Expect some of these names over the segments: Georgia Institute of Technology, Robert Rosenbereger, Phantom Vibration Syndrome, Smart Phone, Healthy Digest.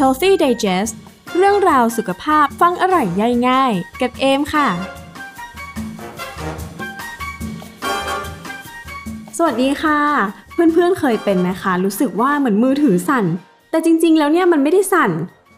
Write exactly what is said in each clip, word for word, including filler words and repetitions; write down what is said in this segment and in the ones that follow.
Healthy Digest เรื่องราวสุขภาพฟังอร่อยย่อยง่ายกับเอมค่ะสวัสดีค่ะเพื่อนๆ เคยเป็นไหมคะรู้สึกว่าเหมือนมือถือสั่นแต่จริงๆแล้วเนี่ยมันไม่ได้สั่น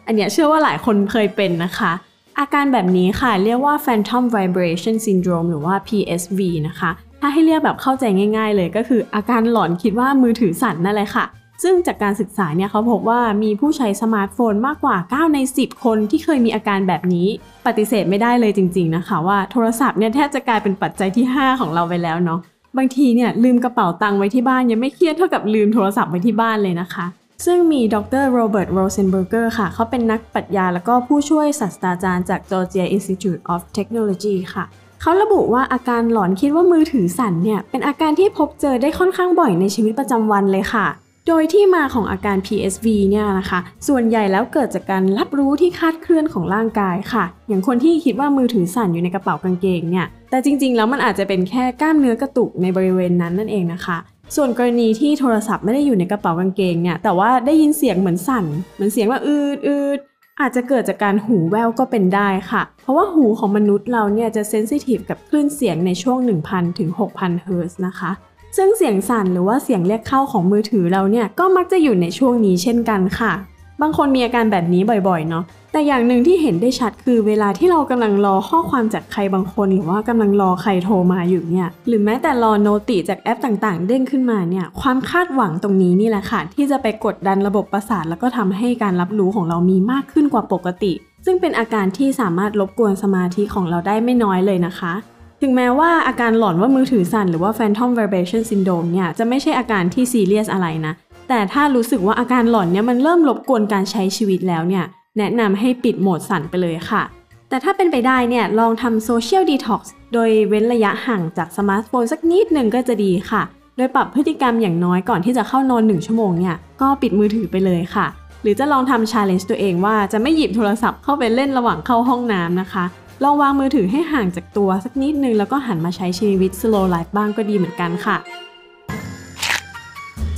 อันเนี้ยเชื่อว่าหลายคนเคยเป็นนะคะอาการแบบนี้ค่ะเรียกว่า Phantom Vibration Syndrome หรือว่า พี เอส วี นะคะถ้าให้เรียกแบบเข้าใจง่ายๆเลยก็คืออาการหลอนคิดว่ามือถือสั่นนั่นแหละค่ะซึ่งจากการศึกษาเนี่ยเขาพบว่ามีผู้ใช้สมาร์ทโฟนมากกว่าเก้าในสิบคนที่เคยมีอาการแบบนี้ปฏิเสธไม่ได้เลยจริงๆนะคะว่าโทรศัพท์เนี่ยแทบจะกลายเป็นปัจจัยที่ห้าของเราไปแล้วเนาะบางทีเนี่ยลืมกระเป๋าตังค์ไว้ที่บ้านยังไม่เครียดเท่ากับลืมโทรศัพท์ไว้ที่บ้านเลยนะคะซึ่งมีดร.โรเบิร์ตโรเซนเบอร์เกอร์ค่ะเขาเป็นนักปรัชญาแล้วก็ผู้ช่วยศาสตราจารย์จาก Georgia Institute of Technology ค่ะเขาระบุว่าอาการหลอนคิดว่ามือถือสั่นเนี่ยเป็นอาการที่พบเจอได้ค่อนข้างบ่อยในชีวิตประจำวันเลยค่ะโดยที่มาของอาการ พี เอส วี เนี่ยนะคะส่วนใหญ่แล้วเกิดจากการรับรู้ที่คลาดเคลื่อนของร่างกายค่ะอย่างคนที่คิดว่ามือถือสั่นอยู่ในกระเป๋ากางเกงเนี่ยแต่จริงๆแล้วมันอาจจะเป็นแค่กล้ามเนื้อกระตุกในบริเวณนั้นนั่นเองนะคะส่วนกรณีที่โทรศัพท์ไม่ได้อยู่ในกระเป๋ากางเกงเนี่ยแต่ว่าได้ยินเสียงเหมือนสั่นเหมือนเสียงว่าอืดอืดอาจจะเกิดจากการหูแว่วก็เป็นได้ค่ะเพราะว่าหูของมนุษย์เราเนี่ยจะเซนซิทีฟกับคลื่นเสียงในช่วง หนึ่งพันถึงหกพัน เฮิรตซ์นะคะซึ่งเสียงสั่นหรือว่าเสียงเรียกเข้าของมือถือเราเนี่ยก็มักจะอยู่ในช่วงนี้เช่นกันค่ะบางคนมีอาการแบบนี้บ่อยๆเนาะแต่อย่างหนึ่งที่เห็นได้ชัดคือเวลาที่เรากำลังรอข้อความจากใครบางคนหรือว่ากำลังรอใครโทรมาอยู่เนี่ยหรือแม้แต่รอโนติจากแอปต่างๆเด้งขึ้นมาเนี่ยความคาดหวังตรงนี้นี่แหละค่ะที่จะไปกดดันระบบประสาทแล้วก็ทำให้การรับรู้ของเรามีมากขึ้นกว่าปกติซึ่งเป็นอาการที่สามารถรบกวนสมาธิของเราได้ไม่น้อยเลยนะคะถึงแม้ว่าอาการหลอนว่ามือถือสั่นหรือว่า Phantom Vibration Syndrome เนี่ยจะไม่ใช่อาการที่ซีเรียสอะไรนะแต่ถ้ารู้สึกว่าอาการหลอนเนี่ยมันเริ่มรบกวนการใช้ชีวิตแล้วเนี่ยแนะนำให้ปิดโหมดสั่นไปเลยค่ะแต่ถ้าเป็นไปได้เนี่ยลองทำโซเชียลดีท็อกซ์โดยเว้นระยะห่างจากสมาร์ทโฟนสักนิดหนึ่งก็จะดีค่ะโดยปรับพฤติกรรมอย่างน้อยก่อนที่จะเข้านอนหนึ่งชั่วโมงเนี่ยก็ปิดมือถือไปเลยค่ะหรือจะลองทำ challenge ตัวเองว่าจะไม่หยิบโทรศัพท์เข้าไปเล่นระหว่างเข้าห้องน้ำนะคะลองวางมือถือให้ห่างจากตัวสักนิดนึงแล้วก็หันมาใช้ชีวิต slow life บ้างก็ดีเหมือนกันค่ะ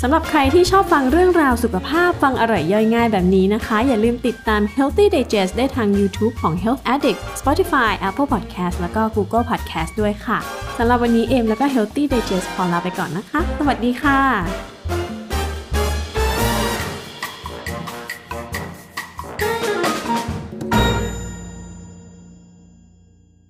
สำหรับใครที่ชอบฟังเรื่องราวสุขภาพฟังอร่อยย่อยง่ายแบบนี้นะคะอย่าลืมติดตาม Healthy Digest ได้ทาง YouTube ของ Health Addict Spotify Apple Podcast แล้วก็ Google Podcast ด้วยค่ะสำหรับวันนี้เอมแล้วก็ Healthy Digest ขอลาไปก่อนนะคะสวัสดีค่ะ